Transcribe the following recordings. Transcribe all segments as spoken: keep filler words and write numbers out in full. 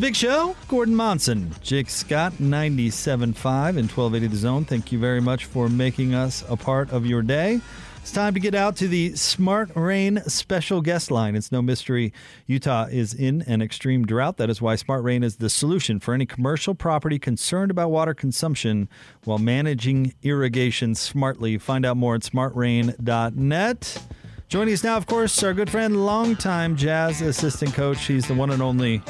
Big Show, Gordon Monson, Jake Scott, ninety-seven point five and twelve eighty The Zone. Thank you very much for making us a part of your day. It's time to get out to the Smart Rain special guest line. It's no mystery Utah is in an extreme drought. That is why Smart Rain is the solution for any commercial property concerned about water consumption while managing irrigation smartly. Find out more at smart rain dot net. Joining us now, of course, our good friend, longtime Jazz assistant coach. He's the one and only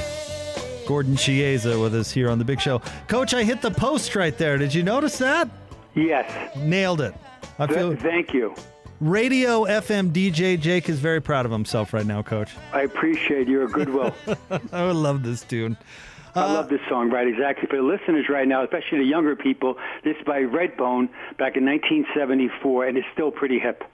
Gordon Chiesa with us here on The Big Show. Coach, I hit the post right there. Did you notice that? Yes. Nailed it. I feel Th- thank you. Radio F M D J Jake is very proud of himself right now, Coach. I appreciate your goodwill. I would love this tune. I uh, love this song, right, exactly. For the listeners right now, especially the younger people, this is by Redbone back in nineteen seventy-four, and it's still pretty hip.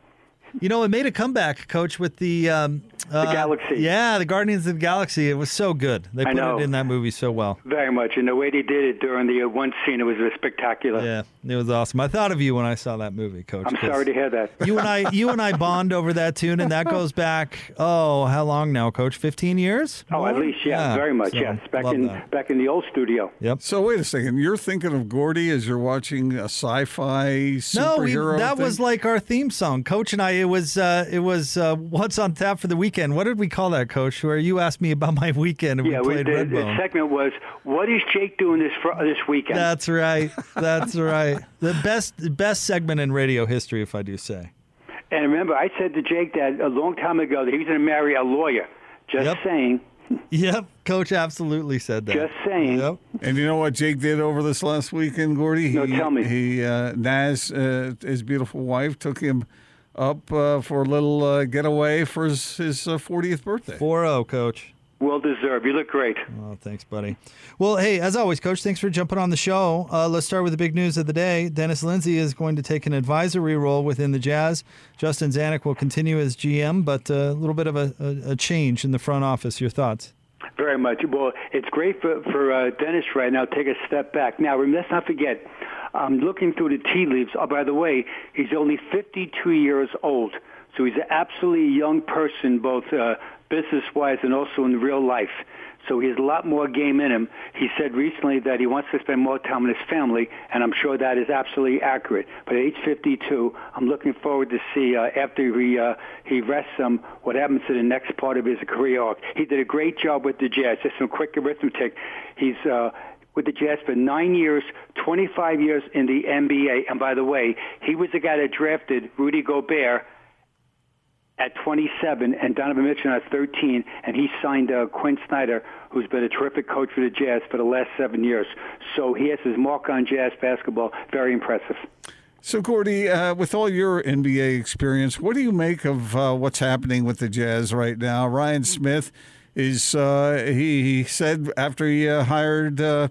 You know, it made a comeback, Coach, with the... Um, uh, the Galaxy. Yeah, the Guardians of the Galaxy. It was so good. They put it in that movie so well. Very much. And the way they did it during the one scene, it was spectacular. Yeah, it was awesome. I thought of you when I saw that movie, Coach. I'm sorry to hear that. You and I you and I bond over that tune, and that goes back, oh, how long now, Coach? fifteen years? Oh, more? At least, yeah, yeah. Very much, so, yes. Back in that. back in the old studio. Yep. So wait a second. You're thinking of Gordy as you're watching a sci-fi superhero No, we, that thing? was like our theme song. Coach and I It was uh, it was uh, what's on tap for the weekend. What did we call that, Coach? Where you asked me about my weekend and yeah, we played Redbone. The segment was, what is Jake doing this fr- this weekend? That's right. That's right. The best best segment in radio history, if I do say. And remember, I said to Jake that a long time ago that he was going to marry a lawyer. Just yep. saying. Yep, Coach absolutely said that. Just saying. Yep. And you know what Jake did over this last weekend, Gordy? He, no, tell me. He uh, Naz, uh, his beautiful wife, took him up uh, for a little uh, getaway for his, his uh, fortieth birthday. four oh, Coach. Well deserved. You look great. Oh, thanks, buddy. Well, hey, as always, Coach, thanks for jumping on the show. Uh, let's start with the big news of the day. Dennis Lindsey is going to take an advisory role within the Jazz. Justin Zanik will continue as G M, but a uh, little bit of a, a, a change in the front office. Your thoughts? Very much. Well, it's great for, for uh, Dennis right now. Take a step back. Now, let's not forget, I'm looking through the tea leaves. Oh, by the way, he's only fifty-two years old. So he's an absolutely young person, both uh, business-wise and also in real life. So he has a lot more game in him. He said recently that he wants to spend more time with his family, and I'm sure that is absolutely accurate. But at age fifty-two, I'm looking forward to see, uh, after he, uh, he rests him, what happens to the next part of his career arc. He did a great job with the Jazz. Just some quick arithmetic. He's... Uh, with the Jazz for nine years, twenty-five years in the N B A. And by the way, he was the guy that drafted Rudy Gobert at twenty-seven and Donovan Mitchell at thirteen, and he signed uh, Quinn Snyder, who's been a terrific coach for the Jazz for the last seven years. So he has his mark on Jazz basketball. Very impressive. So, Gordy, uh, with all your N B A experience, what do you make of uh, what's happening with the Jazz right now? Ryan Smith is uh, he, he said after he uh, hired uh,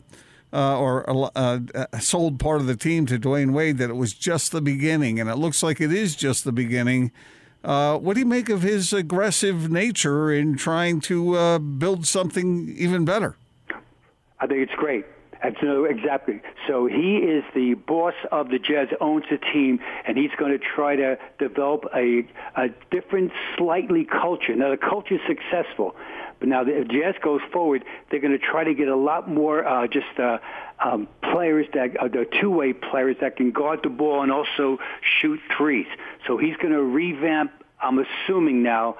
uh, or uh, sold part of the team to Dwayne Wade that it was just the beginning, and it looks like it is just the beginning. Uh, what do you make of his aggressive nature in trying to uh, build something even better? I think it's great. And so, exactly. So he is the boss of the Jazz, owns the team, and he's going to try to develop a, a different, slightly culture. Now, the culture is successful, but now if Jazz goes forward, they're going to try to get a lot more uh, just uh, um, players that are uh, two-way players that can guard the ball and also shoot threes. So he's going to revamp, I'm assuming now,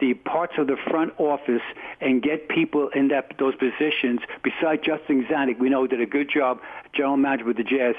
the parts of the front office and get people in that those positions. Besides Justin Zanik, we know did a good job, general manager with the Jazz.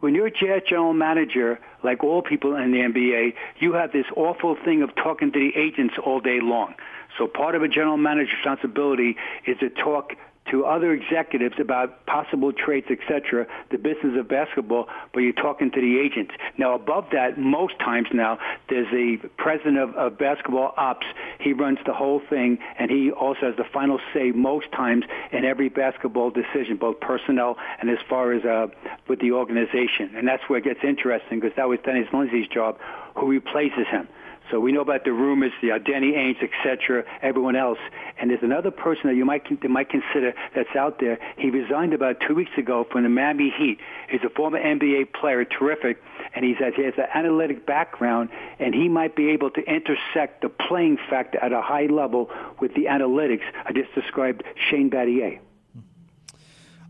When you're a Jazz general manager, like all people in the N B A, you have this awful thing of talking to the agents all day long. So part of a general manager's responsibility is to talk to other executives about possible trades, et cetera, the business of basketball, but you're talking to the agents. Now, above that, most times now, there's the president of, of basketball ops. He runs the whole thing, and he also has the final say most times in every basketball decision, both personnel and as far as uh, with the organization. And that's where it gets interesting, because that was Dennis Lindsey's job, who replaces him. So we know about the rumors, the uh, Danny Ainge, et cetera, everyone else. And there's another person that you might that might consider that's out there. He resigned about two weeks ago from the Miami Heat. He's a former N B A player, terrific, and he's he has an analytic background, and he might be able to intersect the playing factor at a high level with the analytics. I just described Shane Battier.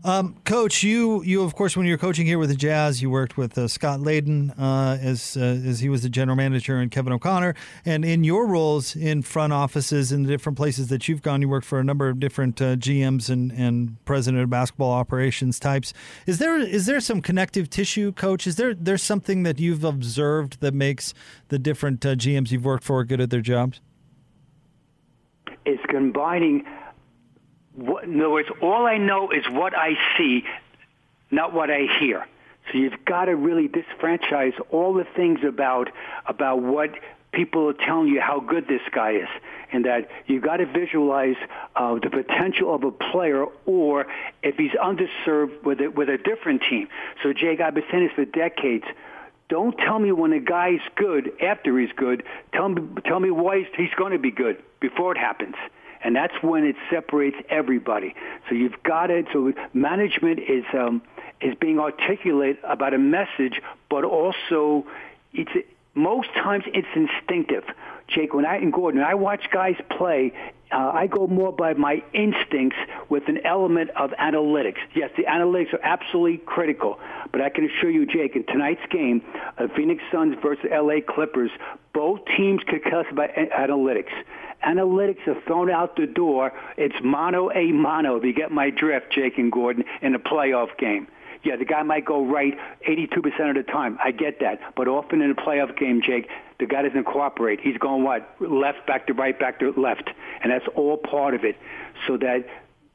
Um, Coach, you, you of course, when you were coaching here with the Jazz, you worked with uh, Scott Layden uh, as uh, as he was the general manager, and Kevin O'Connor. And in your roles in front offices in the different places that you've gone, you worked for a number of different uh, G Ms and, and president of basketball operations types. Is there is there some connective tissue, Coach? Is there there's something that you've observed that makes the different uh, G Ms you've worked for good at their jobs? It's combining. What, in other words, all I know is what I see, not what I hear. So you've got to really disfranchise all the things about about what people are telling you how good this guy is, and that you've got to visualize uh, the potential of a player, or if he's underserved with a, with a different team. So, Jake, I've been saying this for decades. Don't tell me when a guy's good after he's good. Tell me, tell me why he's going to be good before it happens. And that's when it separates everybody. So you've got it. So management is um, is being articulate about a message, but also it's most times it's instinctive. Jake, when I and Gordon, when I watch guys play, uh, I go more by my instincts with an element of analytics. Yes, the analytics are absolutely critical, but I can assure you, Jake, in tonight's game, uh, Phoenix Suns versus L A Clippers, both teams could cuss about analytics. Analytics are thrown out the door. It's mano a mano, if you get my drift, Jake and Gordon, in a playoff game. Yeah, the guy might go right eighty-two percent of the time. I get that. But often in a playoff game, Jake, the guy doesn't cooperate. He's going, what, left, back to right, back to left. And that's all part of it. So that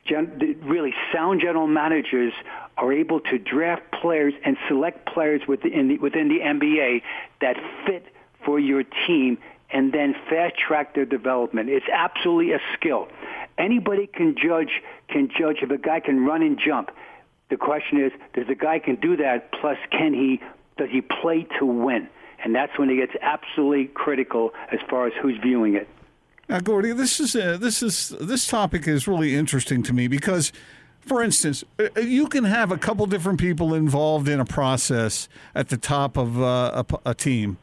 gen- really sound general managers are able to draft players and select players within the, within the N B A that fit for your team, and then fast-track their development. It's absolutely a skill. Anybody can judge can judge if a guy can run and jump. The question is, does a guy can do that, plus can he does he play to win? And that's when it gets absolutely critical as far as who's viewing it. Now, Gordy, this is a, this is this topic is really interesting to me because, for instance, you can have a couple different people involved in a process at the top of uh, a, a team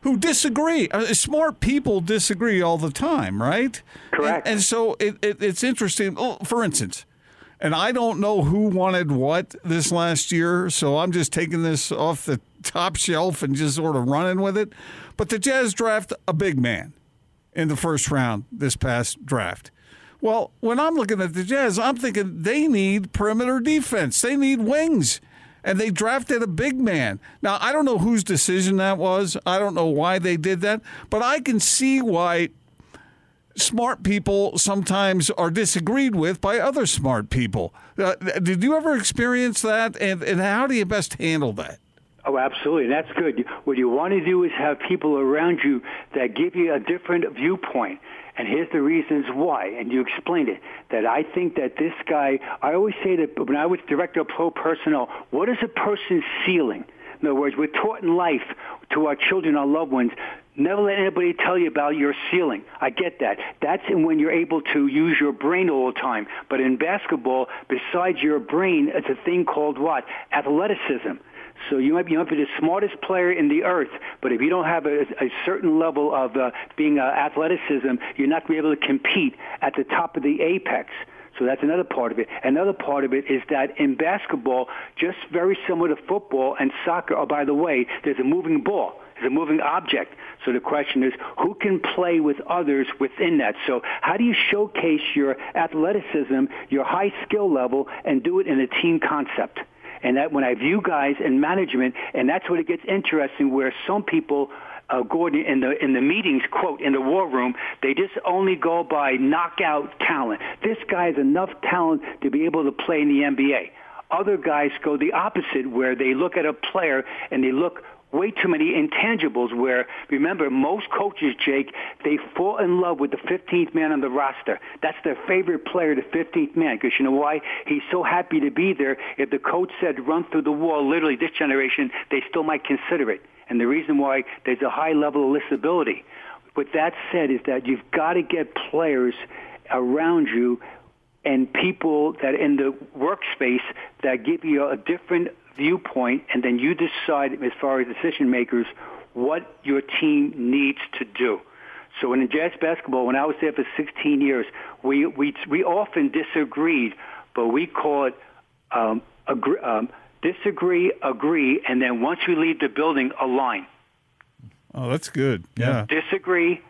who disagree. Smart people disagree all the time, right? Correct. And, and so it, it, it's interesting. For instance, and I don't know who wanted what this last year, so I'm just taking this off the top shelf and just sort of running with it. But the Jazz draft a big man in the first round this past draft. Well, when I'm looking at the Jazz, I'm thinking they need perimeter defense. They need wings. And they drafted a big man. Now, I don't know whose decision that was. I don't know why they did that. But I can see why smart people sometimes are disagreed with by other smart people. Uh, did you ever experience that? And, and how do you best handle that? Oh, absolutely. That's good. What you want to do is have people around you that give you a different viewpoint. And here's the reasons why, and you explained it, that I think that this guy, I always say that when I was director of pro personnel, what is a person's ceiling? In other words, we're taught in life to our children, our loved ones, Never let anybody tell you about your ceiling. I get that. That's when you're able to use your brain all the time. But in basketball, besides your brain, it's a thing called what? Athleticism. So you might be, you might be the smartest player in the earth, but if you don't have a, a certain level of uh, being uh, athleticism, you're not going to be able to compete at the top of the apex. So that's another part of it. Another part of it is that in basketball, just very similar to football and soccer, oh, by the way, there's a moving ball. It's a moving object. So the question is, who can play with others within that? So how do you showcase your athleticism, your high skill level, and do it in a team concept? And that when I view guys in management, and that's when it gets interesting, where some people, uh, Gordon, in the in the meetings, quote, in the war room, they just only go by knockout talent. This guy has enough talent to be able to play in the N B A. Other guys go the opposite, where they look at a player and they look way too many intangibles, where, remember, most coaches, Jake, they fall in love with the fifteenth man on the roster. That's their favorite player, the fifteenth man, because you know why? He's so happy to be there. If the coach said run through the wall, literally this generation, they still might consider it. And the reason why, there's a high level of listenability. With that said, is that you've got to get players around you and people that in the workspace that give you a different viewpoint, and then you decide, as far as decision makers, what your team needs to do. So in Jazz basketball, when I was there for sixteen years, we we we often disagreed, but we call it um, agree, um, disagree, agree, and then once you leave the building, align. Oh, that's good. Yeah. Disagree,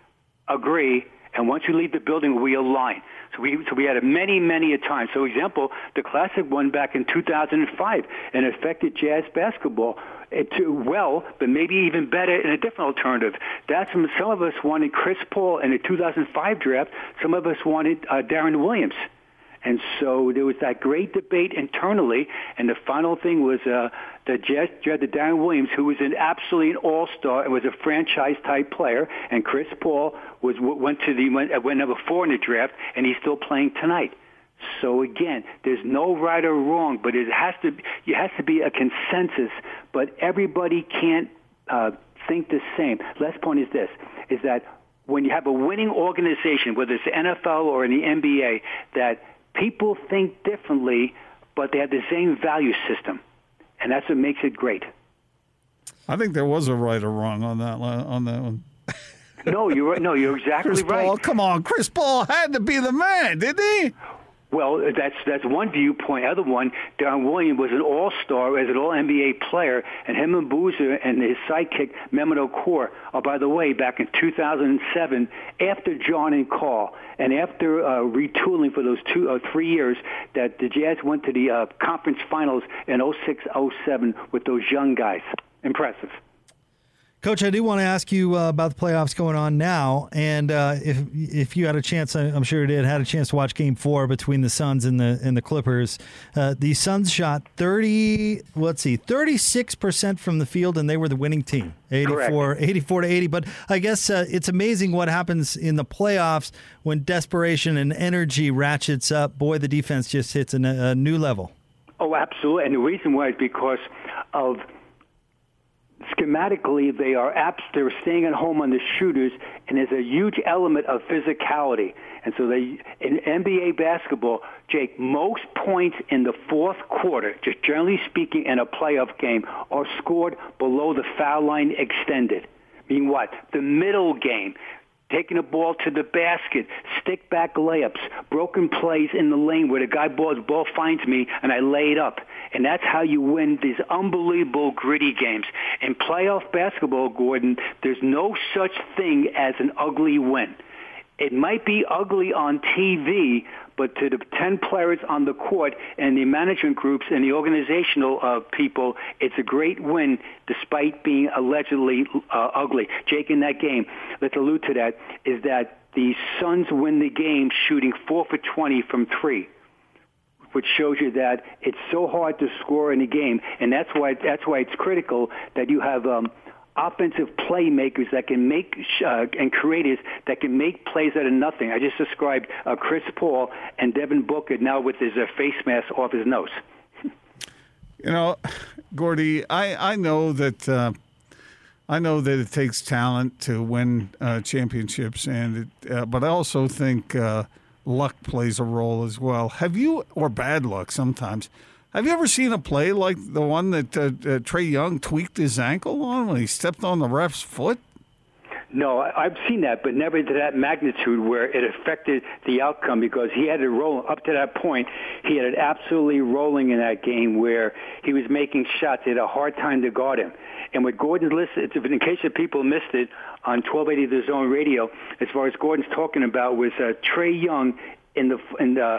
agree, and once you leave the building, we align. So we, so we had a many, many a time. So, example, the classic one back in two thousand five, and affected Jazz basketball it too well, but maybe even better in a different alternative. That's when some of us wanted Chris Paul in the two thousand five draft. Some of us wanted uh, Deron Williams. And so there was that great debate internally, and the final thing was uh, the Jazz drafted Deron Williams, who was an absolutely an all-star and was a franchise-type player, and Chris Paul was went to the went, went number four in the draft, and he's still playing tonight. So again, there's no right or wrong, but it has to it has to be a consensus. But everybody can't uh, think the same. Last point is this: is that when you have a winning organization, whether it's the N F L or in the N B A, that people think differently, but they have the same value system, and that's what makes it great. I think there was a right or wrong on that on that one. No, you're no, you're exactly Chris right. Paul, come on, Chris Paul had to be the man, didn't he? Well, that's that's one viewpoint. Other one, Deron Williams was an all-star as an all-N B A player, and him and Boozer and his sidekick, Mehmet Okur, oh, by the way, back in two thousand seven, after John and Carl, and after uh, retooling for those two or uh, three years, that the Jazz went to the uh, conference finals in oh six oh seven with those young guys. Impressive. Coach, I do want to ask you uh, about the playoffs going on now, and uh, if if you had a chance, I'm sure you did, had a chance to watch Game Four between the Suns and the and the Clippers. Uh, the Suns shot thirty, let's see, thirty-six percent from the field, and they were the winning team, eighty-four, eighty-four to eighty. But I guess uh, it's amazing what happens in the playoffs when desperation and energy ratchets up. Boy, the defense just hits a, a new level. Oh, absolutely, and the reason why is because of. Schematically, they are apps, they're staying at home on the shooters, and there's a huge element of physicality. And so they, in N B A basketball, Jake, most points in the fourth quarter, just generally speaking in a playoff game, are scored below the foul line extended. Meaning what? The middle game. Taking the ball to the basket, stick back layups, broken plays in the lane where the guy balls, ball finds me, and I lay it up. And that's how you win these unbelievable gritty games. In playoff basketball, Gordon, there's no such thing as an ugly win. It might be ugly on T V, but to the ten players on the court and the management groups and the organizational uh, people, it's a great win despite being allegedly uh, ugly. Jake, in that game, let's allude to that, is that the Suns win the game shooting four for twenty from three, which shows you that it's so hard to score in a game, and that's why that's why it's critical that you have um, – offensive playmakers that can make uh, and creators that can make plays out of nothing. I just described uh, Chris Paul and Devin Booker now with his uh, face mask off his nose. You know, Gordy, I, I know that uh, I know that it takes talent to win uh, championships, and it, uh, but I also think uh, luck plays a role as well. Have you, or bad luck sometimes, have you ever seen a play like the one that uh, uh, Trae Young tweaked his ankle on when he stepped on the ref's foot? No, I've seen that, but never to that magnitude where it affected the outcome, because he had it rolling. Up to that point, he had it absolutely rolling in that game where he was making shots. They had a hard time to guard him. And with Gordon's list, it's, in case that people missed it, on twelve eighty The Zone Radio, as far as Gordon's talking about, was uh, Trae Young in the in the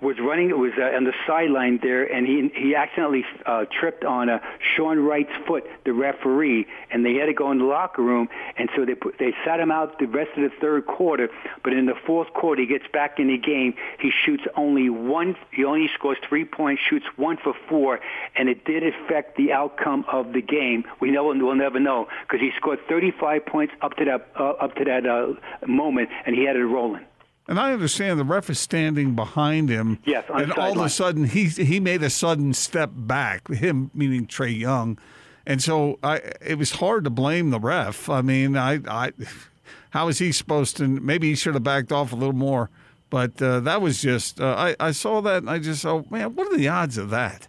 was running, it was uh, on the sideline there, and he he accidentally uh, tripped on uh, Sean Wright's foot, the referee, and they had to go in the locker room, and so they put, they sat him out the rest of the third quarter, but in the fourth quarter, he gets back in the game, he shoots only one, he only scores three points, shoots one for four, and it did affect the outcome of the game. We know, and we'll never know, because he scored thirty-five points up to that, uh, up to that uh, moment, and he had it rolling. And I understand the ref is standing behind him. Yes, on and all line. Of a sudden, he he made a sudden step back, him meaning Trae Young. And so I, it was hard to blame the ref. I mean, I, I how is he supposed to – maybe he should have backed off a little more. But uh, that was just uh, – I, I saw that, and I just thought, man, what are the odds of that?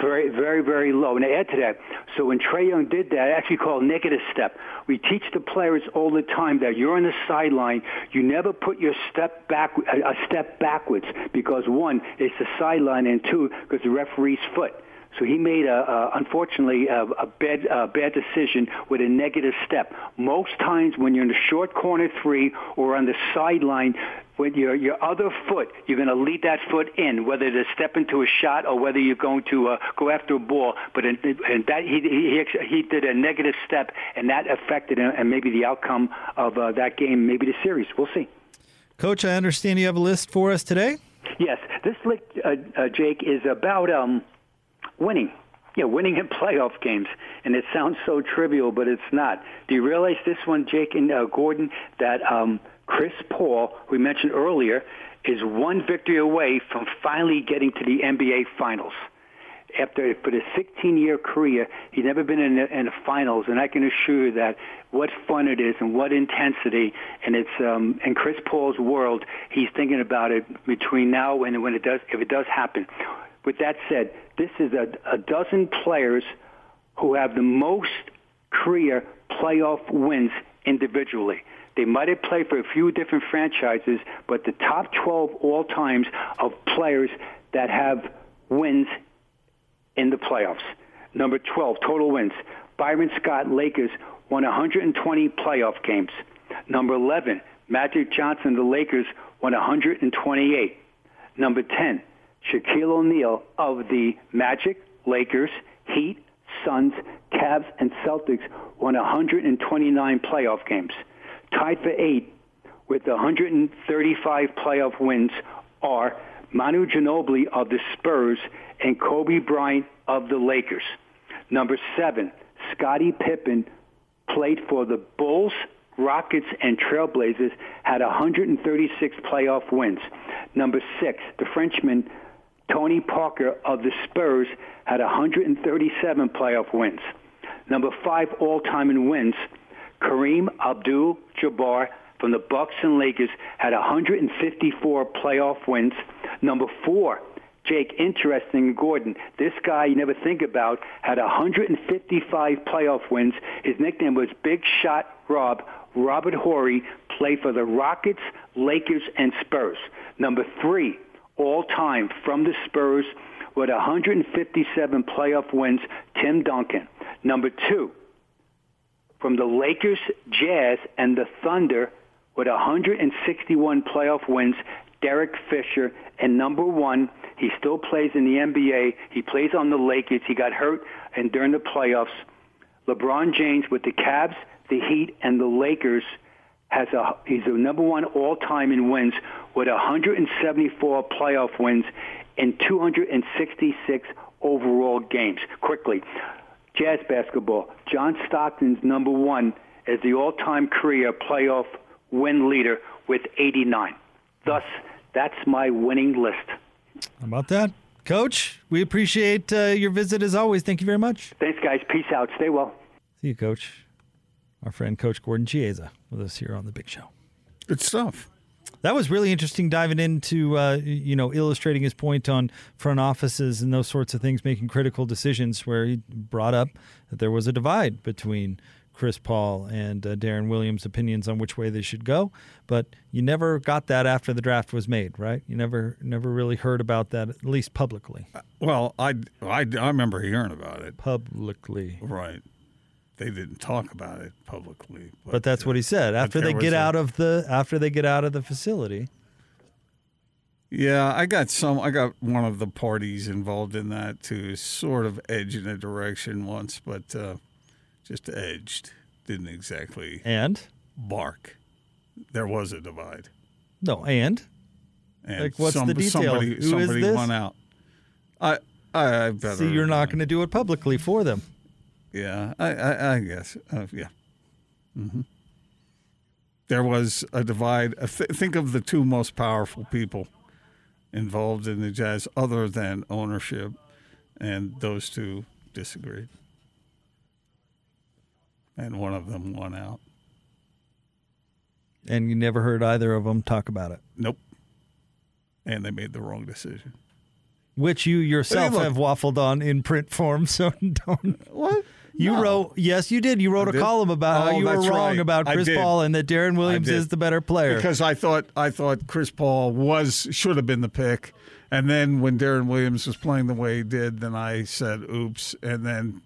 Very, very, very low. And to add to that, so when Trae Young did that, it's actually called negative step. We teach the players all the time that you're on the sideline, you never put your step back a step backwards because, one, it's the sideline, and two, because the referee's foot. So he made, a, a, unfortunately, a, a, bad, a bad decision with a negative step. Most times when you're in the short corner three or on the sideline, with your your other foot, you're going to lead that foot in, whether to step into a shot or whether you're going to uh, go after a ball. But in, in that he, he he did a negative step, and that affected him, and maybe the outcome of uh, that game, maybe the series. We'll see. Coach, I understand you have a list for us today? Yes. This list, uh, uh, Jake, is about... Um, Winning. Yeah, winning in playoff games. And it sounds so trivial, but it's not. Do you realize this one, Jake and uh, Gordon, that um, Chris Paul, who we mentioned earlier, is one victory away from finally getting to the N B A Finals? After, for his sixteen-year career, he's never been in the, in the finals, and I can assure you that what fun it is and what intensity, and it's um, in Chris Paul's world, he's thinking about it between now and when it does, if it does happen. With that said, this is a, a dozen players who have the most career playoff wins individually. They might have played for a few different franchises, but the top twelve all times of players that have wins in the playoffs. Number twelve, total wins. Byron Scott, Lakers, won one hundred twenty playoff games. Number eleven, Magic Johnson, the Lakers, won one hundred twenty-eight. Number ten, Shaquille O'Neal of the Magic, Lakers, Heat, Suns, Cavs, and Celtics won one hundred twenty-nine playoff games, tied for eight with one hundred thirty-five playoff wins are Manu Ginobili of the Spurs and Kobe Bryant of the Lakers. Number seven, Scottie Pippen played for the Bulls, Rockets, and Trailblazers, had one hundred thirty-six playoff wins. Number six, the Frenchman Tony Parker of the Spurs had one hundred thirty-seven playoff wins. Number five all-time in wins, Kareem Abdul-Jabbar from the Bucks and Lakers had one hundred fifty-four playoff wins. Number four, Jake, interesting, Gordon, this guy you never think about, had one hundred fifty-five playoff wins. His nickname was Big Shot Rob. Robert Horry played for the Rockets, Lakers, and Spurs. Number three, all-time from the Spurs with one hundred fifty-seven playoff wins, Tim Duncan. Number two, from the Lakers, Jazz, and the Thunder with one hundred sixty-one playoff wins, Derek Fisher. And number one, he still plays in the N B A. He plays on the Lakers. He got hurt and during the playoffs. LeBron James with the Cavs, the Heat, and the Lakers. Has a, he's the number one all-time in wins with one hundred seventy-four playoff wins in two hundred sixty-six overall games. Quickly, Jazz basketball. John Stockton's number one as the all-time career playoff win leader with eighty-nine. Thus, that's my winning list. How about that? Coach, we appreciate uh, your visit as always. Thank you very much. Thanks, guys. Peace out. Stay well. See you, Coach. our friend Coach Gordon Chiesa with us here on The Big Show. Good stuff. That was really interesting, diving into, uh, you know, illustrating his point on front offices and those sorts of things, making critical decisions, where he brought up that there was a divide between Chris Paul and uh, Deron Williams' opinions on which way they should go. But you never got that after the draft was made, right? You never never really heard about that, at least publicly. Uh, well, I, I, I remember hearing about it. Publicly. Right. They didn't talk about it publicly. But, but that's uh, what he said. After they get a, out of the after they get out of the facility. Yeah, I got some I got one of the parties involved in that to sort of edge in a direction once, but uh, just edged. Didn't exactly and bark. There was a divide. No, and? and like what's some, the detail? Somebody, Who somebody is this? won out. I I, I better See, you're not gonna do it publicly for them. Yeah, I, I, I guess. Uh, yeah. Mm-hmm. There was a divide. Th- think of the two most powerful people involved in the Jazz other than ownership, and those two disagreed. And one of them won out. And you never heard either of them talk about it? Nope. And they made the wrong decision. Which you yourself hey, have waffled on in print form, so don't. What? You no. wrote, yes, you did. You wrote I a did? column about oh, how you were wrong right. about Chris Paul and that Deron Williams is the better player. Because I thought I thought Chris Paul was should have been the pick, and then when Deron Williams was playing the way he did, then I said, "Oops," and then,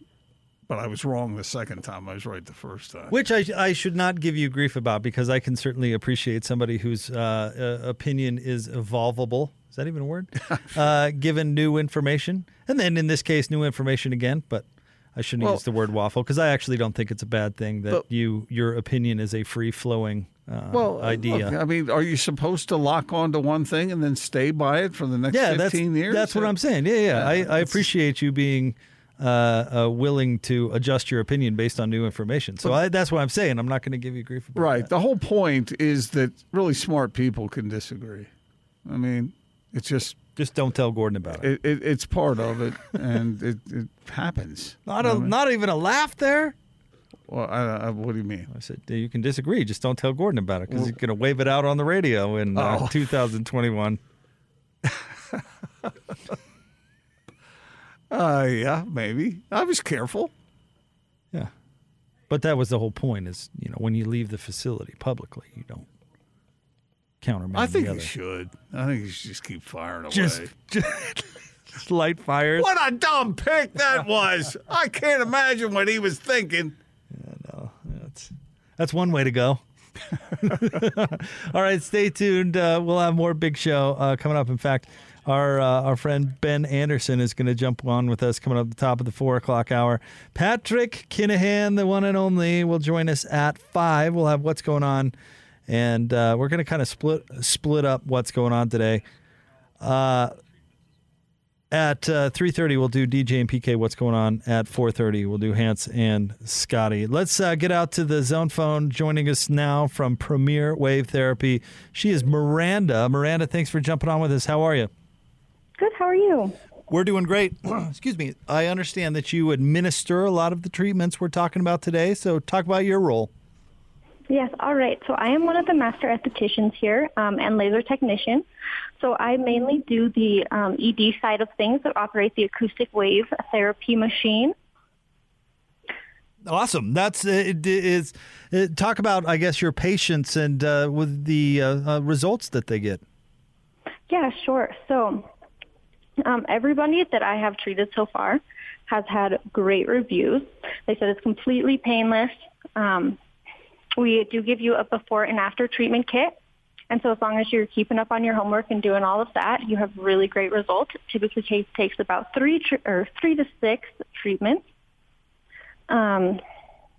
but I was wrong the second time. I was right the first time. Which I I should not give you grief about, because I can certainly appreciate somebody whose uh, uh, opinion is evolvable. Is that even a word? Uh, given new information. And then in this case, new information again. But I shouldn't well, use the word waffle, because I actually don't think it's a bad thing that but, you your opinion is a free-flowing uh, well, idea. Look, I mean, are you supposed to lock on to one thing and then stay by it for the next yeah, fifteen that's, years? That's or? what I'm saying. Yeah, yeah. Uh, I, I appreciate you being uh, uh, willing to adjust your opinion based on new information. So but, I, that's what I'm saying. I'm not going to give you grief about right. that. The whole point is that really smart people can disagree. I mean... It's just just don't tell Gordon about it. it, it it's part of it, and it, it happens. Not a, you know what I mean? Not even a laugh there. Well, I, I, what do you mean? I said you can disagree. Just don't tell Gordon about it, because well, he's going to wave it out on the radio in oh. uh, two thousand twenty-one. uh, yeah, maybe. I was careful. Yeah, but that was the whole point. Is you know when you leave the facility publicly, you don't. I think he should. I think he should just keep firing away. Just, just, just light fires. What a dumb pick that was! I can't imagine what he was thinking. Yeah, no, that's that's one way to go. All right, stay tuned. Uh, we'll have more Big Show uh, coming up. In fact, our uh, our friend Ben Anderson is going to jump on with us coming up at the top of the four o'clock hour. Patrick Kinahan, the one and only, will join us at five. We'll have what's going on. And uh, we're going to kind of split split up what's going on today. Uh, at uh, three thirty, we'll do D J and P K. What's going on at four thirty? We'll do Hans and Scotty. Let's uh, get out to the zone phone. Joining us now from Premier Wave Therapy, she is Miranda. Miranda, thanks for jumping on with us. How are you? Good. How are you? We're doing great. Excuse me. I understand that you administer a lot of the treatments we're talking about today. So talk about your role. Yes, all right. So I am one of the master estheticians here um, and laser technician. So I mainly do the um, E D side of things that operate the acoustic wave therapy machine. Awesome. That's uh, it, is, it, talk about, I guess, your patients and uh, with the uh, uh, results that they get. Yeah, sure. So um, everybody that I have treated so far has had great reviews. They said it's completely painless. Um, We do give you a before and after treatment kit. And so as long as you're keeping up on your homework and doing all of that, you have really great results. Typically, it takes about three tr- or three to six treatments. Um,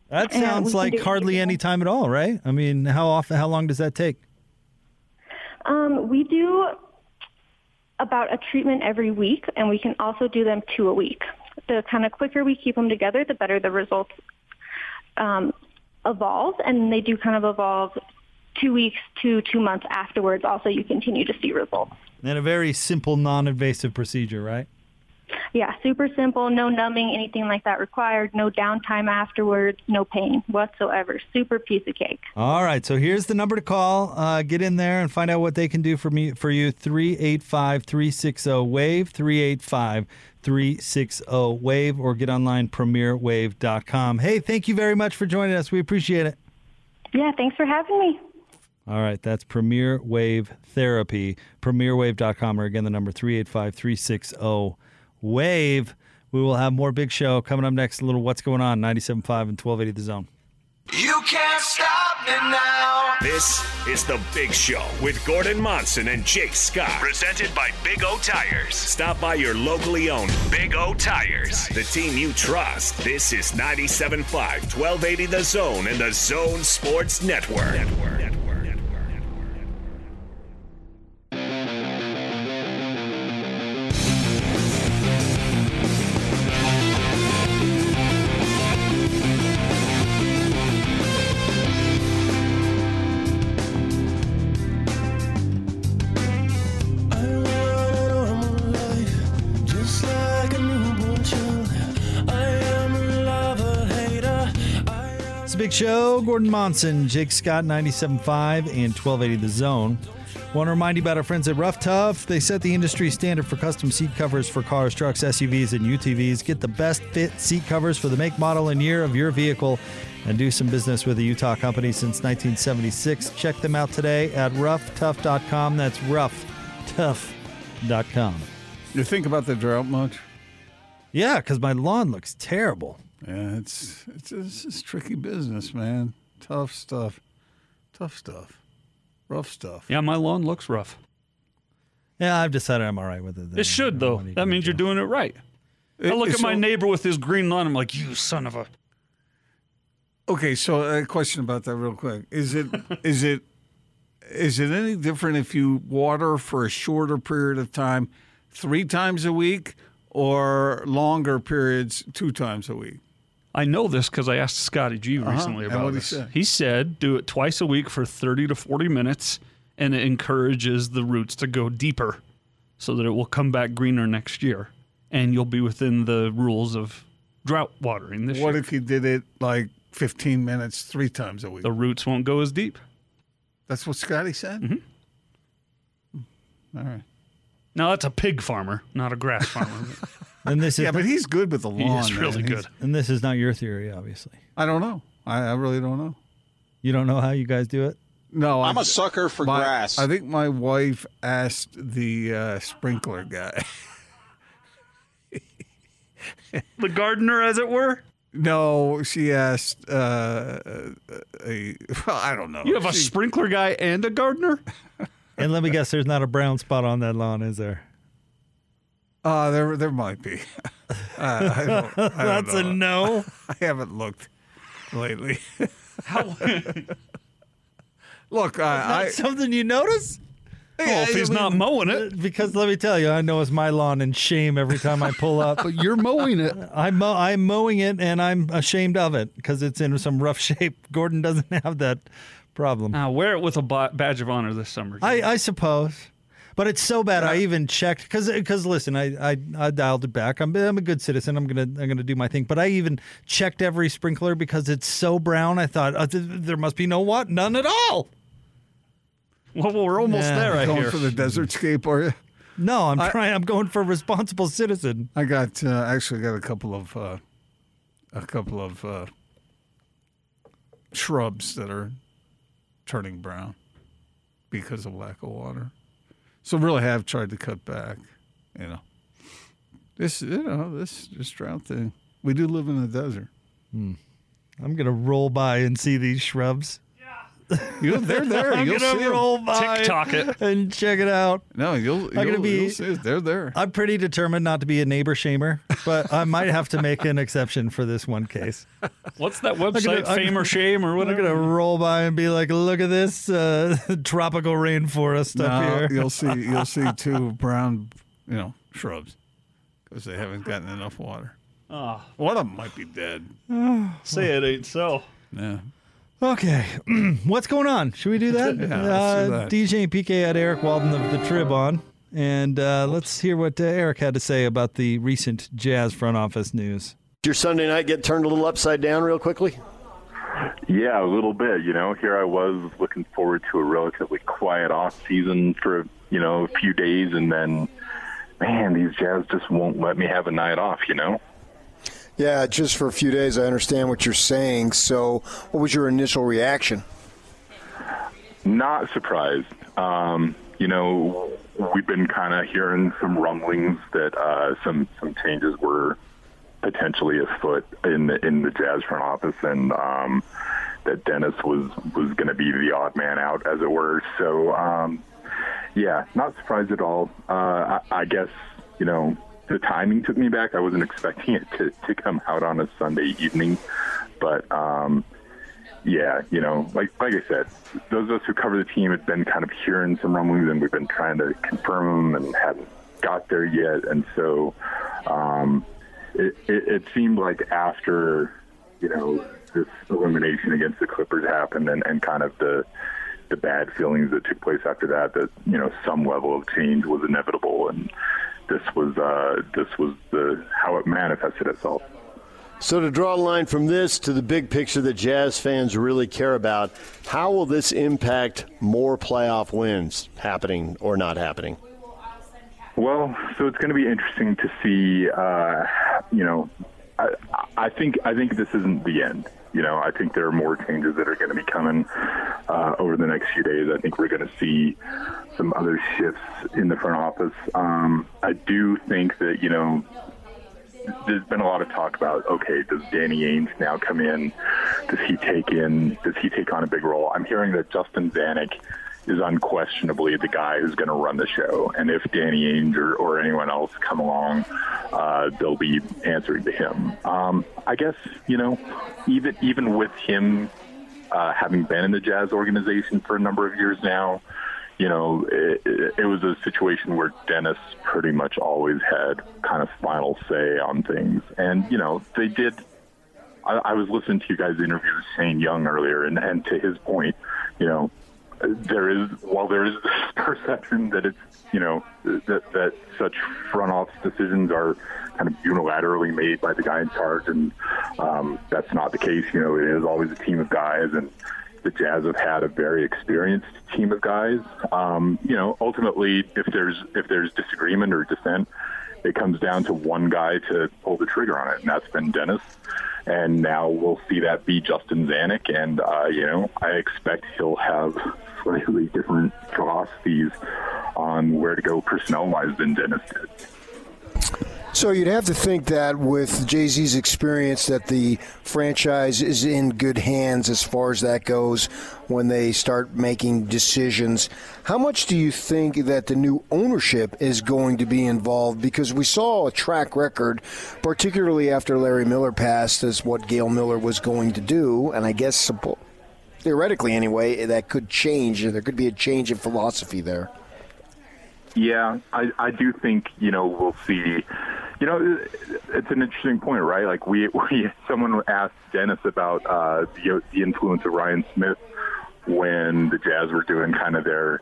that sounds like hardly any time at all, right? I mean, how often, how long does that take? Um, we do about a treatment every week, and we can also do them two a week. The kind of quicker we keep them together, the better the results um evolve, and they do kind of evolve two weeks to two months afterwards. Also, you continue to see results. And a very simple, non-invasive procedure, right? Yeah, super simple, no numbing, anything like that required, no downtime afterwards, no pain whatsoever. Super piece of cake. All right, so here's the number to call. Uh, get in there and find out what they can do for me for you, three eight five, three six zero, WAVE, three eight five, three six zero, WAVE, or get online, premier wave dot com. Hey, thank you very much for joining us. We appreciate it. Yeah, thanks for having me. All right, that's Premier Wave Therapy, premier wave dot com, or again, the number three eight five, three six zero, WAVE. We will have more Big Show coming up next, a little What's Going On, ninety-seven point five and twelve eighty The Zone. You can't stop me now. This is The Big Show with Gordon Monson and Jake Scott. Presented by Big O Tires. Stop by your locally owned Big O Tires, the team you trust. This is ninety-seven point five, twelve eighty The Zone and The Zone Sports Network. Network. Big Show, Gordon Monson, Jake Scott, ninety-seven point five and twelve eighty The Zone. Want to remind you about our friends at Rough Tough. They set the industry standard for custom seat covers for cars, trucks, S U Vs, and U T Vs. Get the best fit seat covers for the make, model, and year of your vehicle, and do some business with a Utah company since nineteen seventy-six. Check them out today at rough tough dot com. That's rough tough dot com. You think about the drought much? Yeah, because my lawn looks terrible. Yeah, it's, it's it's it's tricky business, man. Tough stuff. Tough stuff. Rough stuff. Yeah, my lawn looks rough. Yeah, I've decided I'm all right with it. Then. It should, though. That means you're doing it right. It, I look at my so, neighbor with his green lawn. I'm like, you son of a... Okay, so a question about that real quick. Is it is it is it any different if you water for a shorter period of time three times a week or longer periods two times a week? I know this because I asked Scotty G uh-huh. recently about this. He said? he said, do it twice a week for thirty to forty minutes, and it encourages the roots to go deeper so that it will come back greener next year, and you'll be within the rules of drought watering this what year. What if you did it like fifteen minutes three times a week? The roots won't go as deep. That's what Scotty said? Mm-hmm. All right. Now, that's a pig farmer, not a grass farmer. And this is yeah, but he's good with the lawn. He is really man. good. He's, and this is not your theory, obviously. I don't know. I, I really don't know. You don't know how you guys do it? No. I'm I, a sucker for my, grass. I think my wife asked the uh, sprinkler guy. The gardener, as it were? No, she asked uh, a, well, I don't know. You have a she, sprinkler guy and a gardener? And let me guess, there's not a brown spot on that lawn, is there? Uh, there there might be. Uh, I don't, I don't That's know. a no? I haven't looked lately. How? Look, I... Is that I, something you notice? Well, yeah, if he's I mean, not mowing it. Because let me tell you, I know it's my lawn in shame every time I pull up. But you're mowing it. I mow, I'm mowing it, and I'm ashamed of it because it's in some rough shape. Gordon doesn't have that problem. Now, wear it with a b- badge of honor this summer. I, I suppose. But it's so bad. Yeah. I even checked because because listen, I, I I dialed it back. I'm I'm a good citizen. I'm gonna I'm gonna do my thing. But I even checked every sprinkler because it's so brown. I thought oh, th- there must be no what none at all. Well, we're almost yeah, there. Right going here. For the desertscape, are you? No, I'm I, trying. I'm going for responsible citizen. I got uh, actually got a couple of uh, a couple of uh, shrubs that are turning brown because of lack of water. So really have tried to cut back, you know. This, you know, this, this drought thing. We do live in the desert. Hmm. I'm going to roll by and see these shrubs. Yeah. You'll, they're there. I'm you'll see I'm going to roll them. by TikTok it. and check it out. No, you'll, you'll, you'll, be, you'll see it. They're there. I'm pretty determined not to be a neighbor shamer, but I might have to make an exception for this one case. What's that website, gonna, Fame I'm, or Shame or whatever? I'm going to roll by and be like, look at this uh, tropical rainforest no, up here. You'll see you'll see two brown, you know, shrubs because they haven't gotten enough water. Oh. One of them might be dead. Oh. Say it ain't so. Yeah. Okay. What's going on? Should we do that? yeah, uh, that. D J and P K had Eric Walden of The Trib on. And uh, let's hear what uh, Eric had to say about the recent Jazz front office news. Did your Sunday night get turned a little upside down real quickly? Yeah, a little bit. You know, here I was looking forward to a relatively quiet off season for, you know, a few days, and then, man, these Jazz just won't let me have a night off, you know? Yeah, just for a few days. I understand what you're saying. So what was your initial reaction? Not surprised. Um, you know, we've been kind of hearing some rumblings that uh, some some changes were potentially afoot in the in the Jazz front office, and um, that Dennis was was going to be the odd man out, as it were. So, um, yeah, not surprised at all. Uh, I, I guess, you know, the timing took me back. I wasn't expecting it to, to come out on a Sunday evening, but um, yeah, you know, like like I said, those of us who cover the team had been kind of hearing some rumblings, and we've been trying to confirm them and haven't got there yet, and so. Um, It, it, it seemed like after, you know, this elimination against the Clippers happened and, and kind of the the bad feelings that took place after that, that, you know, some level of change was inevitable, and this was uh, this was the how it manifested itself. So to draw a line from this to the big picture that Jazz fans really care about, how will this impact more playoff wins happening or not happening? Well, so it's going to be interesting to see, uh, you know, I, I think I think this isn't the end. You know, I think there are more changes that are going to be coming uh, over the next few days. I think we're going to see some other shifts in the front office. Um, I do think that, you know, there's been a lot of talk about, okay, does Danny Ainge now come in? Does he take in? Does he take on a big role? I'm hearing that Justin Zanik is unquestionably the guy who's going to run the show. And if Danny Ainge or, or anyone else come along, uh, they'll be answering to him. Um, I guess, you know, even even with him uh, having been in the Jazz organization for a number of years now, you know, it, it, it was a situation where Dennis pretty much always had kind of final say on things. And, you know, they did. I, I was listening to you guys interview Shane Young earlier, and, and to his point, you know, there is, while there is this perception that it's, you know, that, that such front office decisions are kind of unilaterally made by the guy in charge, and um, that's not the case. You know, it is always a team of guys, and the Jazz have had a very experienced team of guys. Um, you know, ultimately, if there's if there's disagreement or dissent, it comes down to one guy to pull the trigger on it, and that's been Dennis. And now we'll see that be Justin Zanik. And, uh, you know, I expect he'll have slightly different philosophies on where to go personnel-wise than Dennis did. So you'd have to think that with Jay-Z's experience that the franchise is in good hands as far as that goes when they start making decisions. How much do you think that the new ownership is going to be involved? Because we saw a track record, particularly after Larry Miller passed, as what Gail Miller was going to do, and I guess theoretically anyway, that could change. There could be a change in philosophy there. Yeah, I, I do think, you know, we'll see. You know, it's an interesting point, right? Like, we, we someone asked Dennis about uh, the, the influence of Ryan Smith when the Jazz were doing kind of their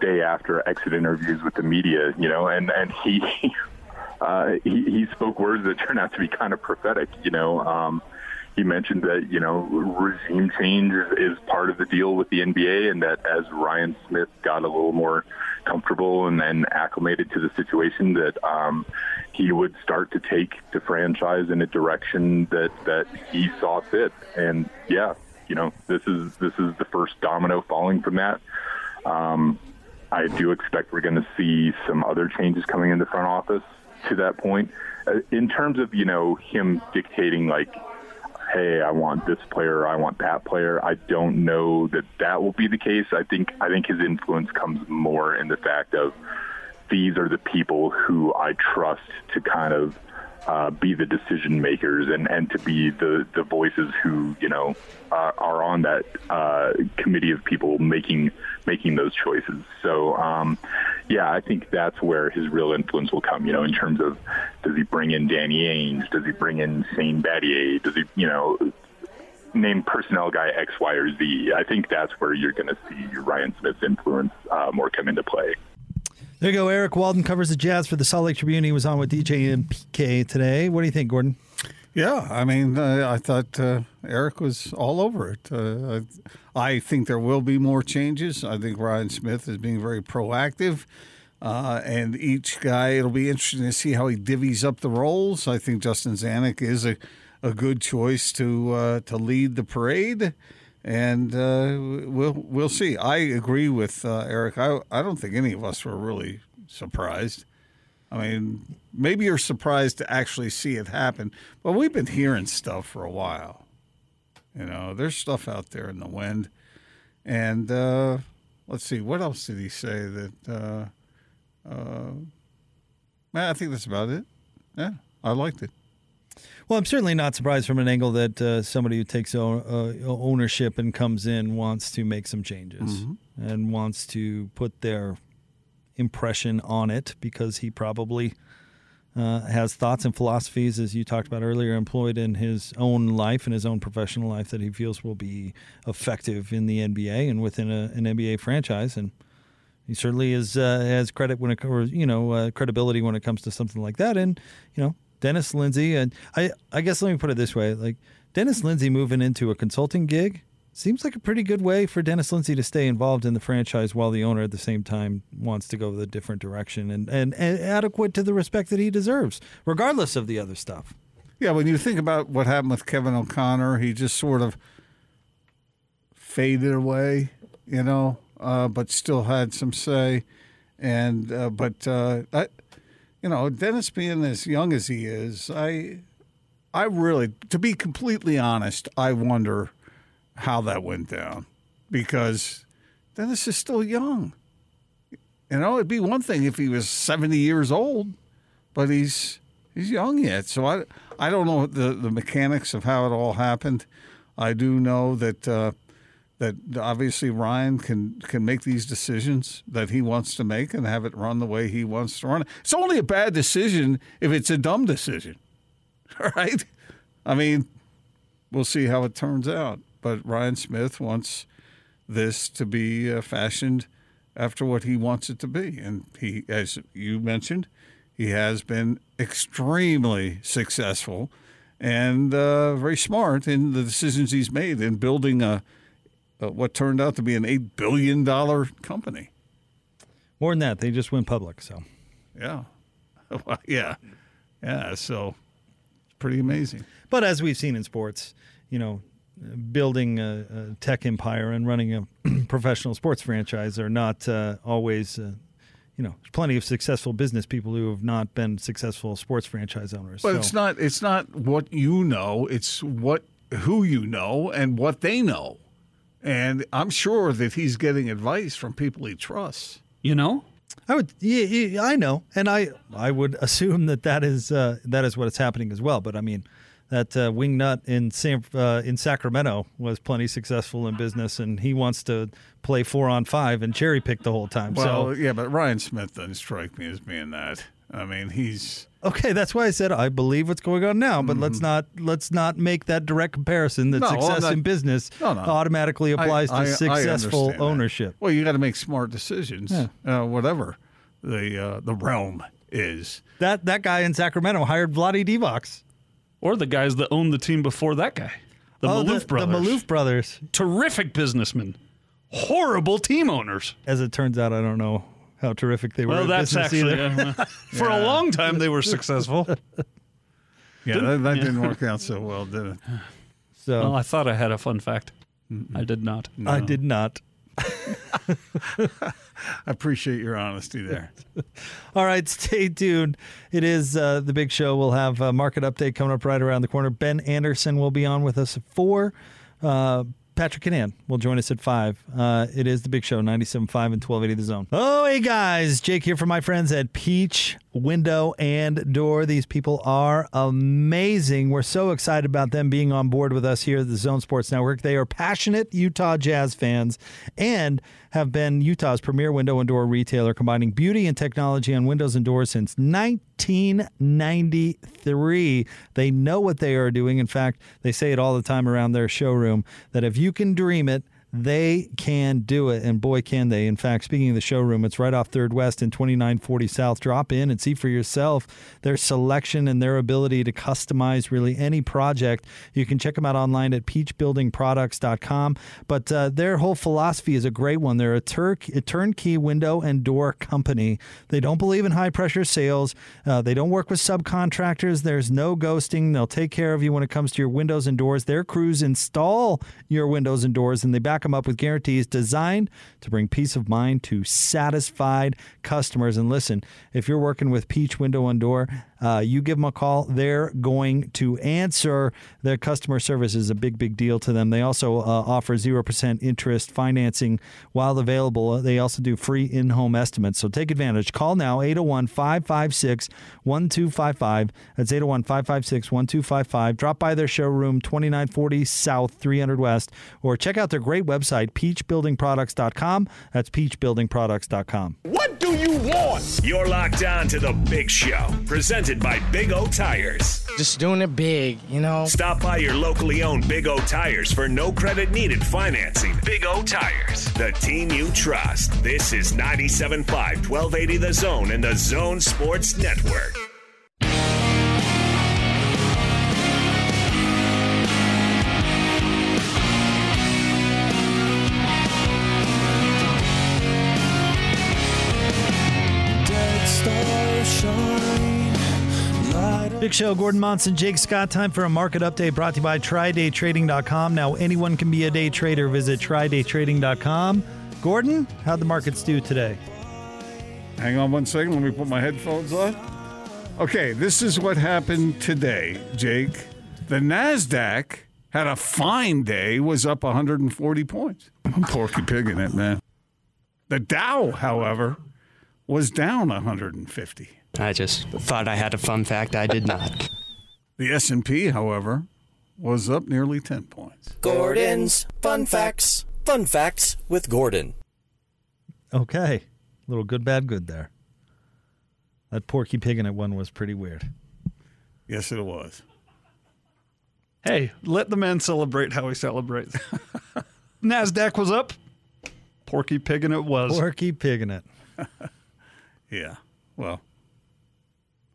day after exit interviews with the media, you know, and, and he, uh, he he spoke words that turned out to be kind of prophetic, you know. Um, he mentioned that, you know, regime change is part of the deal with the N B A, and that as Ryan Smith got a little more comfortable and then acclimated to the situation, that um, he would start to take the franchise in a direction that, that he saw fit. And yeah, you know, this is this is the first domino falling from that. Um, I do expect we're going to see some other changes coming in the front office to that point. In terms of, you know, him dictating like, hey, I want this player, I want that player, I don't know that that will be the case. I think I think his influence comes more in the fact of these are the people who I trust to kind of uh, be the decision makers and, and to be the, the voices who, you know, are, are on that uh, committee of people making making those choices. So, um, yeah, I think that's where his real influence will come, you know, in terms of does he bring in Danny Ainge? Does he bring in Shane Battier? Does he, you know, name personnel guy X, Y, or Z? I think that's where you're going to see Ryan Smith's influence uh, more come into play. There you go. Eric Walden covers the Jazz for the Salt Lake Tribune. He was on with D J and P K today. What do you think, Gordon? Yeah, I mean, uh, I thought uh, Eric was all over it. Uh, I, I think there will be more changes. I think Ryan Smith is being very proactive. Uh, and each guy, it'll be interesting to see how he divvies up the roles. I think Justin Zanik is a, a good choice to uh, to lead the parade, and uh, we'll we'll see. I agree with uh, Eric. I I don't think any of us were really surprised. I mean, maybe you're surprised to actually see it happen, but we've been hearing stuff for a while. You know, there's stuff out there in the wind, and uh, let's see, what else did he say that? Uh, Uh, I think that's about it. Yeah, I liked it. Well, I'm certainly not surprised from an angle that uh, somebody who takes o- uh, ownership and comes in wants to make some changes mm-hmm. and wants to put their impression on it, because he probably uh, has thoughts and philosophies, as you talked about earlier, employed in his own life and his own professional life that he feels will be effective in the N B A and within a, an N B A franchise. And he certainly is uh, has credit when it, or you know uh, credibility when it comes to something like that, and you know Dennis Lindsey, and I I guess let me put it this way, like Dennis Lindsey moving into a consulting gig seems like a pretty good way for Dennis Lindsey to stay involved in the franchise while the owner at the same time wants to go the different direction, and, and and adequate to the respect that he deserves, regardless of the other stuff. Yeah, when you think about what happened with Kevin O'Connor, he just sort of faded away, you know. Uh, but still had some say, and uh, but uh, I, you know, Dennis being as young as he is, I, I really, to be completely honest, I wonder how that went down, because Dennis is still young. You know, it'd be one thing if he was seventy years old, but he's he's young yet. So I, I don't know the the mechanics of how it all happened. I do know that. Uh, That obviously Ryan can, can make these decisions that he wants to make and have it run the way he wants to run it. It's only a bad decision if it's a dumb decision, right? I mean, we'll see how it turns out. But Ryan Smith wants this to be uh, fashioned after what he wants it to be. And he, as you mentioned, he has been extremely successful and uh, very smart in the decisions he's made in building a Uh, what turned out to be an eight billion dollars company. More than that, they just went public, so. Yeah. Well, yeah. Yeah, so it's pretty amazing. But as we've seen in sports, you know, building a, a tech empire and running a professional sports franchise are not uh, always, uh, you know, there's plenty of successful business people who have not been successful sports franchise owners. But so. it's not it's not what you know, it's what who you know and what they know. And I'm sure that he's getting advice from people he trusts. You know, I would. Yeah, yeah, I know, and I I would assume that that is uh, that is what is happening as well. But I mean, that uh, wingnut in San, uh, in Sacramento was plenty successful in business, and he wants to play four on five and cherry pick the whole time. Well, so. yeah, but Ryan Smith doesn't strike me as being that. I mean, he's. Okay, that's why I said I believe what's going on now, but mm. let's not let's not make that direct comparison that no, success not, in business no, no. automatically applies I, to I, successful I ownership. That. Well, you got to make smart decisions, yeah. uh, whatever the uh, the realm is. That that guy in Sacramento hired Vlade Divac, or the guys that owned the team before that guy, the oh, Maloof the, brothers. The Maloof brothers, terrific businessmen, horrible team owners. As it turns out, I don't know. How terrific they were! Well, that's actually yeah. for yeah. a long time they were successful. yeah, didn't, that, that yeah. didn't work out so well, did it? So, well, I thought I had a fun fact. Mm-mm. I did not. No. I did not. I appreciate your honesty there. All right, stay tuned. It is uh, the Big Show. We'll have a market update coming up right around the corner. Ben Anderson will be on with us at four. Uh, Patrick Canan will join us at five. Uh, it is The Big Show, ninety-seven point five and twelve eighty The Zone. Oh, hey, guys. Jake here from my friends at Peach Window and Door. These people are amazing. We're so excited about them being on board with us here at the Zone Sports Network. They are passionate Utah Jazz fans and have been Utah's premier window and door retailer, combining beauty and technology on windows and doors since nineteen ninety-three. They know what they are doing. In fact, they say it all the time around their showroom that if you can dream it, They can do it, and boy, can they. In fact, speaking of the showroom, it's right off third West and twenty-nine forty South. Drop in and see for yourself their selection and their ability to customize really any project. You can check them out online at peach building products dot com. But uh, their whole philosophy is a great one. They're a, tur- a turnkey window and door company. They don't believe in high-pressure sales. Uh, they don't work with subcontractors. There's no ghosting. They'll take care of you when it comes to your windows and doors. Their crews install your windows and doors, and they back come up with guarantees designed to bring peace of mind to satisfied customers. And listen, if you're working with Peach Window and Door, uh, you give them a call. They're going to answer. Their customer service is a big, big deal to them. They also uh, offer zero percent interest financing while available. They also do free in-home estimates. So take advantage. Call now, eight oh one, five five six, one two five five. That's eight oh one, five five six, one two five five. Drop by their showroom, twenty-nine forty South, three hundred West, or check out their great website. website, peach building products dot com. That's peach building products dot com. What do you want? You're locked on to The Big Show, presented by Big O Tires. Just doing it big, you know. Stop by your locally owned Big O Tires for no credit needed financing. Big O Tires, the team you trust. This is ninety-seven point five, twelve eighty The Zone and The Zone Sports Network. Big Show, Gordon Monson, Jake Scott. Time for a market update brought to you by Triday Trading dot com. Now anyone can be a day trader. Visit Triday Trading dot com. Gordon, how'd the markets do today? Hang on one second. Let me put my headphones on. Okay, this is what happened today, Jake. The NASDAQ had a fine day, was up one hundred forty points. I'm porky pigging it, man. The Dow, however, was down one hundred fifty. I just thought I had a fun fact. I did not. The S and P, however, was up nearly ten points. Gordon's Fun Facts. Fun Facts with Gordon. Okay. A little good, bad, good there. That Porky Pig in it one was pretty weird. Yes, it was. Hey, let the man celebrate how he celebrates. NASDAQ was up. Porky Pig in it was. Porky Pig in it. Yeah. Well.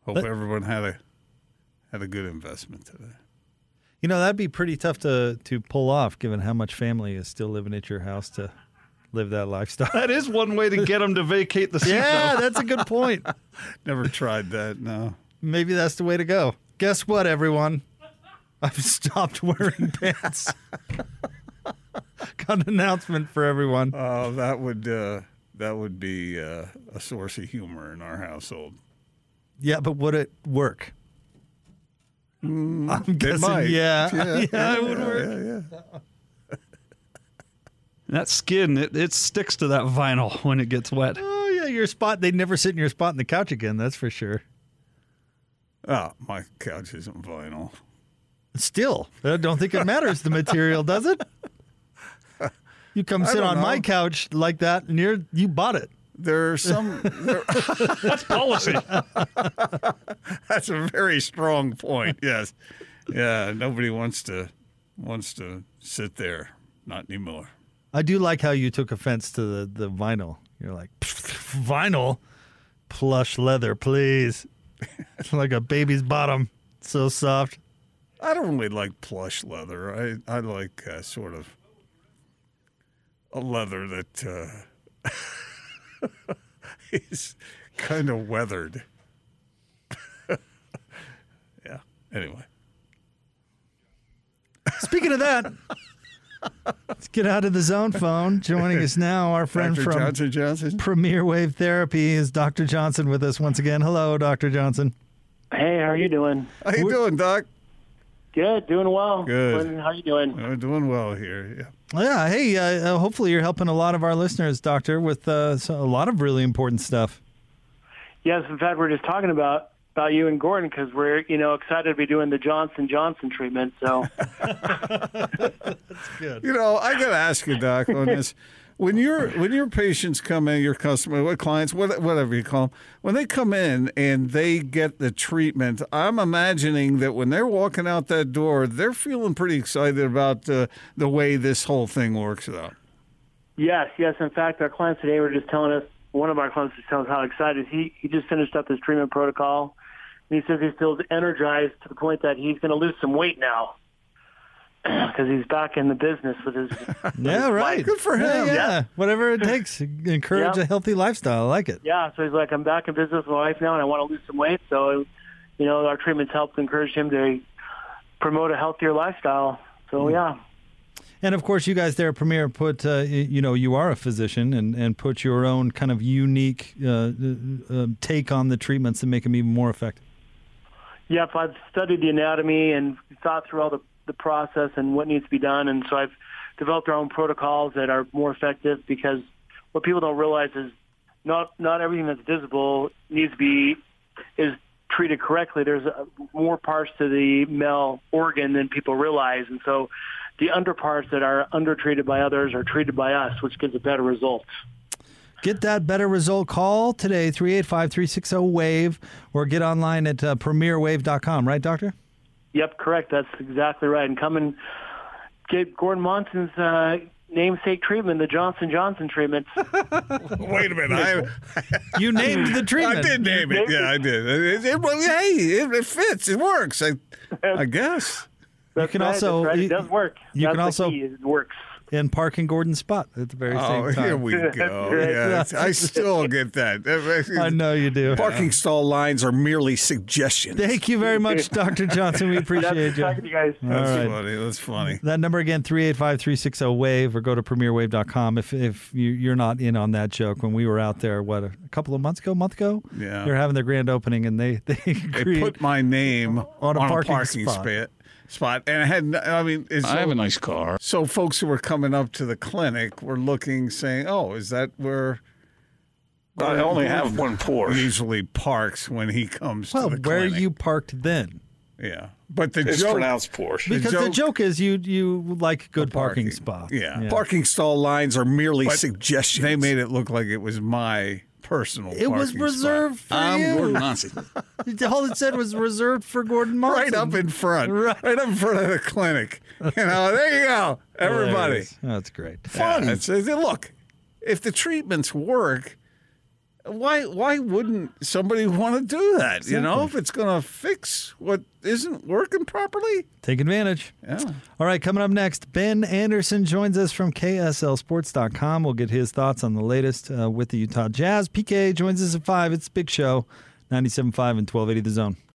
Hope but, everyone had a had a good investment today. You know, that'd be pretty tough to, to pull off, given how much family is still living at your house to live that lifestyle. That is one way to get them to vacate the seat. Yeah, though. That's a good point. Never tried that, no. Maybe that's the way to go. Guess what, everyone? I've stopped wearing pants. Got an announcement for everyone. Oh, uh, that would uh, that would be uh, a source of humor in our household. Yeah, but would it work? Mm, I'm guessing, might. Yeah. Yeah, yeah, yeah, it would yeah, work. Yeah, yeah. That skin, it, it sticks to that vinyl when it gets wet. Oh, yeah, your spot. They'd never sit in your spot on the couch again, that's for sure. Oh, my couch isn't vinyl. Still, I don't think it matters, the material, does it? You come sit on know. my couch like that, and you're, you bought it. There are some. There, that's policy. That's a very strong point. Yes, yeah. Nobody wants to wants to sit there. Not anymore. I do like how you took offense to the, the vinyl. You're like vinyl, plush leather, please. It's like a baby's bottom, so soft. I don't really like plush leather. I I like uh, sort of a leather that. Uh, He's kind of weathered. Yeah. Anyway. Speaking of that, let's get out of the zone phone. Joining us now, our friend Doctor from Johnson, Johnson. Premier Wave Therapy is Doctor Johnson with us once again. Hello, Doctor Johnson. Hey, how are you doing? How you We're- doing, Doc? Good, doing well. Good. How are you doing? We're doing well here, yeah. Yeah, hey, uh, hopefully you're helping a lot of our listeners, Doctor, with uh, a lot of really important stuff. Yes, in fact, we're just talking about, about you and Gordon because we're, you know, excited to be doing the Johnson Johnson treatment, so. That's good. You know, I got to ask you, Doc, on this. When, you're, when your patients come in, your customers, what clients, whatever you call them, when they come in and they get the treatment, I'm imagining that when they're walking out that door, they're feeling pretty excited about uh, the way this whole thing works out. Yes, yes. In fact, our clients today were just telling us, one of our clients was telling us how excited he he just finished up his treatment protocol. And he says he feels energized to the point that he's going to lose some weight now because he's back in the business with his yeah, his right. Life. Good for him. Yeah, yeah. yeah. Whatever it takes, encourage yeah. a healthy lifestyle. I like it. Yeah. So he's like, I'm back in business with my wife now, and I want to lose some weight. So, you know, our treatments helped encourage him to promote a healthier lifestyle. So mm. yeah. And, of course, you guys there at Premier put, uh, you know, you are a physician and, and put your own kind of unique uh, uh, take on the treatments and make them even more effective. Yep, I've studied the anatomy and thought through all the, the process and what needs to be done. And so I've developed our own protocols that are more effective because what people don't realize is not not everything that's visible needs to be is treated correctly. There's more parts to the male organ than people realize. And so the underparts that are undertreated by others are treated by us, which gives a better result. Get that better result. Call today, three eight five, three six zero, WAVE, or get online at uh, premier wave dot com. Right, doctor? Yep, correct. That's exactly right. And come and get Gordon Monson's uh, namesake treatment, the Johnson Johnson treatment. Wait a minute. I, you named the treatment. I did name it. Yeah, I did. It, it, well, hey, it, it fits. It works, I, I guess. You can right, also right. It does work. You that's can also key, it works and park in Gordon's spot at the very oh, same time. Oh, here we go. Yeah, I still get that. I know you do. Parking yeah. stall lines are merely suggestions. Thank you very much, Doctor Johnson. We appreciate you. Talking to you guys. That's right. funny. That's funny. That number again, three eight five, three six zero, WAVE, or go to premier wave dot com if if you, you're not in on that joke. When we were out there, what, a couple of months ago, month ago? Yeah. They were having their grand opening, and they they, they put my name on a on parking, parking spot. Spit. Spot and I had, I mean, it's I so, have a nice car. So, folks who were coming up to the clinic were looking, saying, "Oh, is that where?" Well, I only have one Porsche. Usually parks when he comes well, to the clinic. Well, where you parked then? Yeah, but the it's joke, pronounced Porsche because the joke, the joke is you you like good parking, parking spots. Yeah. yeah, parking stall lines are merely but suggestions. They made it look like it was my. Personal it was reserved spot. For I'm you. Gordon Monson. All it said was reserved for Gordon Monson. Right up in front. Right, right up in front of the clinic. You know, there you go, everybody. Oh, that's great. Fun. Yeah, it's, it's, look, if the treatments work, why why wouldn't somebody want to do that? Exactly. You know, if it's going to fix what isn't working properly. Take advantage. Yeah. All right, coming up next, Ben Anderson joins us from K S L sports dot com. We'll get his thoughts on the latest uh, with the Utah Jazz. P K joins us at five. It's Big Show, ninety-seven point five and twelve eighty The Zone.